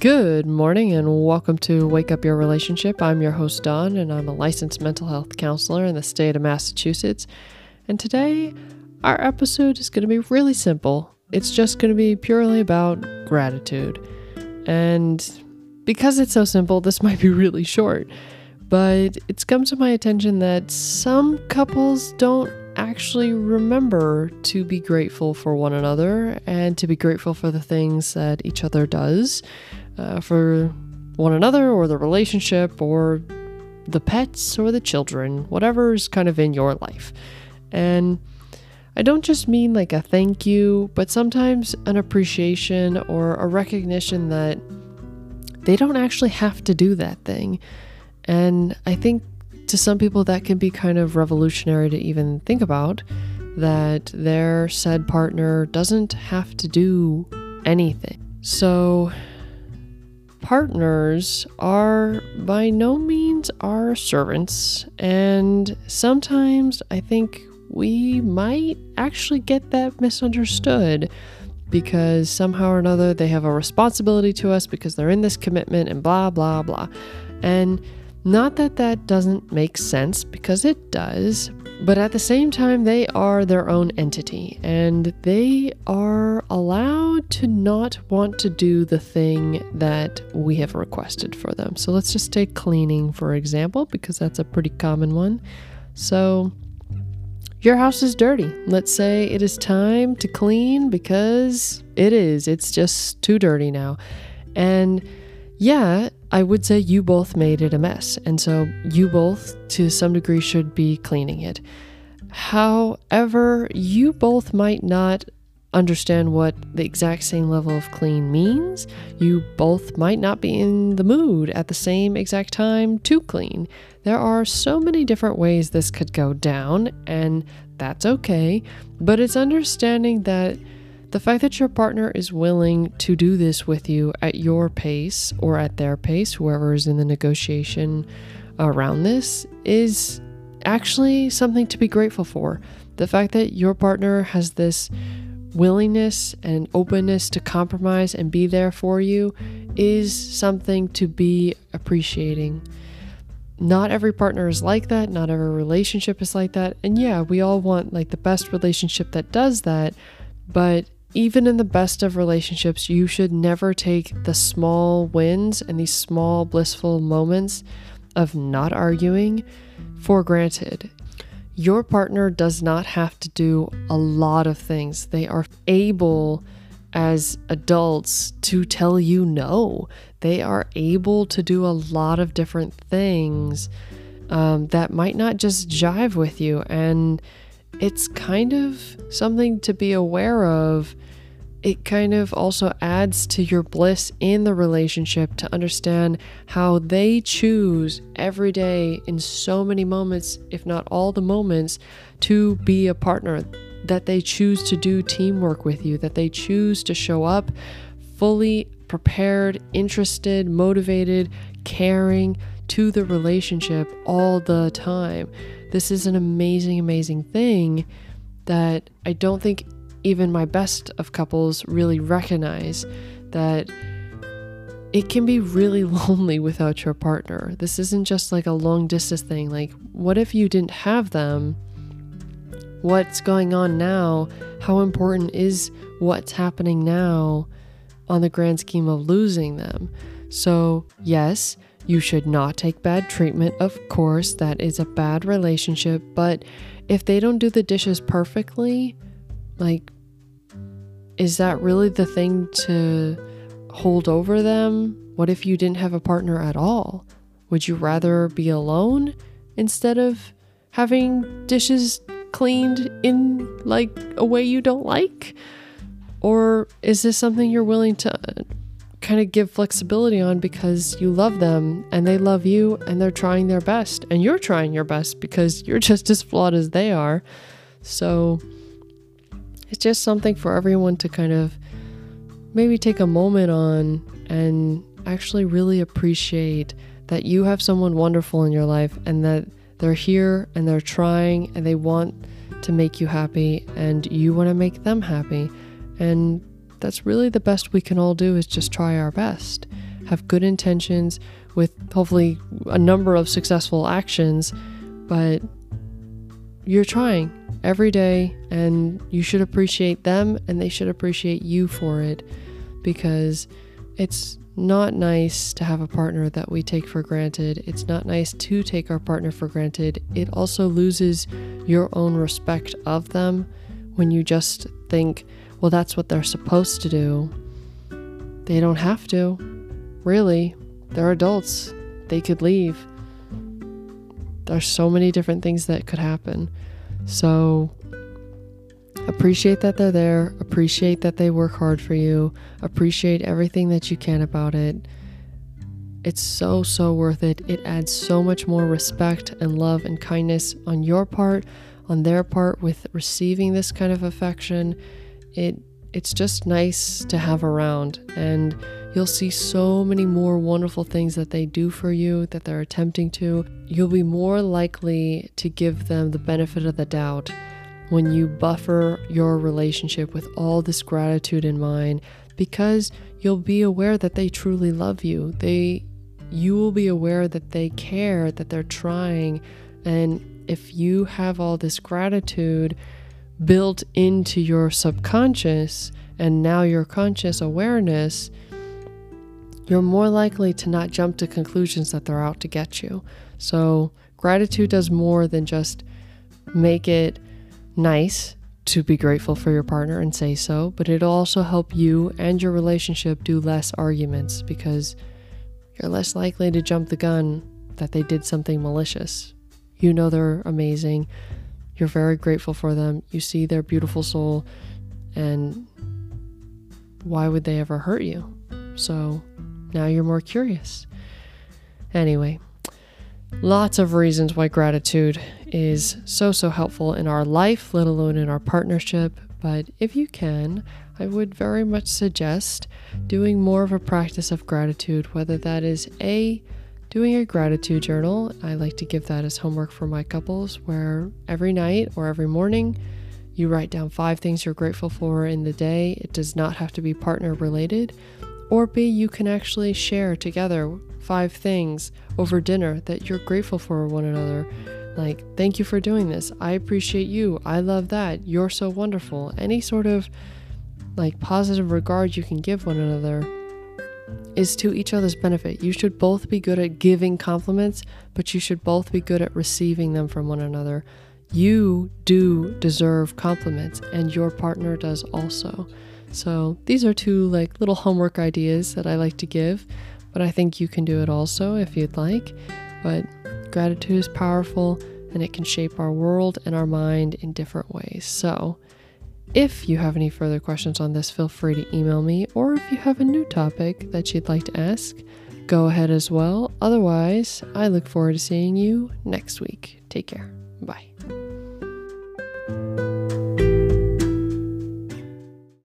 Good morning and welcome to Wake Up Your Relationship. I'm your host, Dawn, and I'm a licensed mental health counselor in the state of Massachusetts. And today, our episode is going to be really simple. It's just going to be purely about gratitude. And because it's so simple, this might be really short, but it's come to my attention that some couples don't actually remember to be grateful for one another and to be grateful for the things that each other does for one another or the relationship or the pets or the children, whatever's kind of in your life. And I don't just mean like a thank you, but sometimes an appreciation or a recognition that they don't actually have to do that thing. And I think to some people that can be kind of revolutionary to even think about, that their said partner doesn't have to do anything. So partners are by no means our servants, and sometimes I think we might actually get that misunderstood because somehow or another they have a responsibility to us because they're in this commitment and blah, blah, blah. And not that that doesn't make sense, because it does, but at the same time, they are their own entity and they are allowed to not want to do the thing that we have requested for them. So let's just take cleaning, for example, because that's a pretty common one. So your house is dirty. Let's say it is time to clean because it is. It's just too dirty now. And yeah, I would say you both made it a mess, and so you both, to some degree, should be cleaning it. However, you both might not understand what the exact same level of clean means. You both might not be in the mood at the same exact time to clean. There are so many different ways this could go down, and that's okay, but it's understanding that the fact that your partner is willing to do this with you at your pace or at their pace, whoever is in the negotiation around this, is actually something to be grateful for. The fact that your partner has this willingness and openness to compromise and be there for you is something to be appreciating. Not every partner is like that. Not every relationship is like that. And yeah, we all want like the best relationship that does that, but even in the best of relationships, you should never take the small wins and these small blissful moments of not arguing for granted. Your partner does not have to do a lot of things. They are able as adults to tell you no. They are able to do a lot of different things that might not just jive with you, and it's kind of something to be aware of. It kind of also adds to your bliss in the relationship to understand how they choose every day in so many moments, if not all the moments, to be a partner, that they choose to do teamwork with you, that they choose to show up fully prepared, interested, motivated, caring to the relationship all the time. This is an amazing, amazing thing that I don't think even my best of couples really recognize, that it can be really lonely without your partner. This isn't just like a long distance thing. Like, what if you didn't have them? What's going on now? How important is what's happening now on the grand scheme of losing them? So yes, you should not take bad treatment. Of course, that is a bad relationship. But if they don't do the dishes perfectly, like, is that really the thing to hold over them? What if you didn't have a partner at all? Would you rather be alone instead of having dishes cleaned in like a way you don't like? Or is this something you're willing to kind of give flexibility on because you love them and they love you and they're trying their best and you're trying your best because you're just as flawed as they are? So it's just something for everyone to kind of maybe take a moment on and actually really appreciate that you have someone wonderful in your life and that they're here and they're trying and they want to make you happy and you want to make them happy. And that's really the best we can all do, is just try our best. have good intentions with hopefully a number of successful actions, but you're trying every day, and you should appreciate them and they should appreciate you for it, because it's not nice to have a partner that we take for granted. It's not nice to take our partner for granted. It also loses your own respect of them when you just think, well, that's what they're supposed to do. They don't have to, really. They're adults. They could leave. There's so many different things that could happen. So appreciate that they're there, appreciate that they work hard for you, appreciate everything that you can about it. It's so, so worth it. It adds so much more respect and love and kindness on your part, on their part, with receiving this kind of affection. It's just nice to have around, and you'll see so many more wonderful things that they do for you, that they're attempting to. You'll be more likely to give them the benefit of the doubt when you buffer your relationship with all this gratitude in mind, because you'll be aware that they truly love you. You will be aware that they care, that they're trying. And if you have all this gratitude built into your subconscious and now your conscious awareness, you're more likely to not jump to conclusions that they're out to get you. So gratitude does more than just make it nice to be grateful for your partner and say so, but it'll also help you and your relationship do less arguments, because you're less likely to jump the gun that they did something malicious. You know they're amazing. You're very grateful for them. You see their beautiful soul, and why would they ever hurt you? So now you're more curious. Anyway, lots of reasons why gratitude is so, so helpful in our life, let alone in our partnership. But if you can, I would very much suggest doing more of a practice of gratitude, whether that is doing a gratitude journal. I like to give that as homework for my couples, where every night or every morning you write down 5 things you're grateful for in the day. It does not have to be partner related, or you can actually share together 5 things over dinner that you're grateful for one another. Like, thank you for doing this. I appreciate you. I love that. You're so wonderful. Any sort of positive regard you can give one another is to each other's benefit. You should both be good at giving compliments, but you should both be good at receiving them from one another. You do deserve compliments, and your partner does also. So these are 2 little homework ideas that I like to give, but I think you can do it also if you'd like. But gratitude is powerful, and it can shape our world and our mind in different ways. So if you have any further questions on this, feel free to email me, or if you have a new topic that you'd like to ask, go ahead as well. Otherwise, I look forward to seeing you next week. Take care. Bye.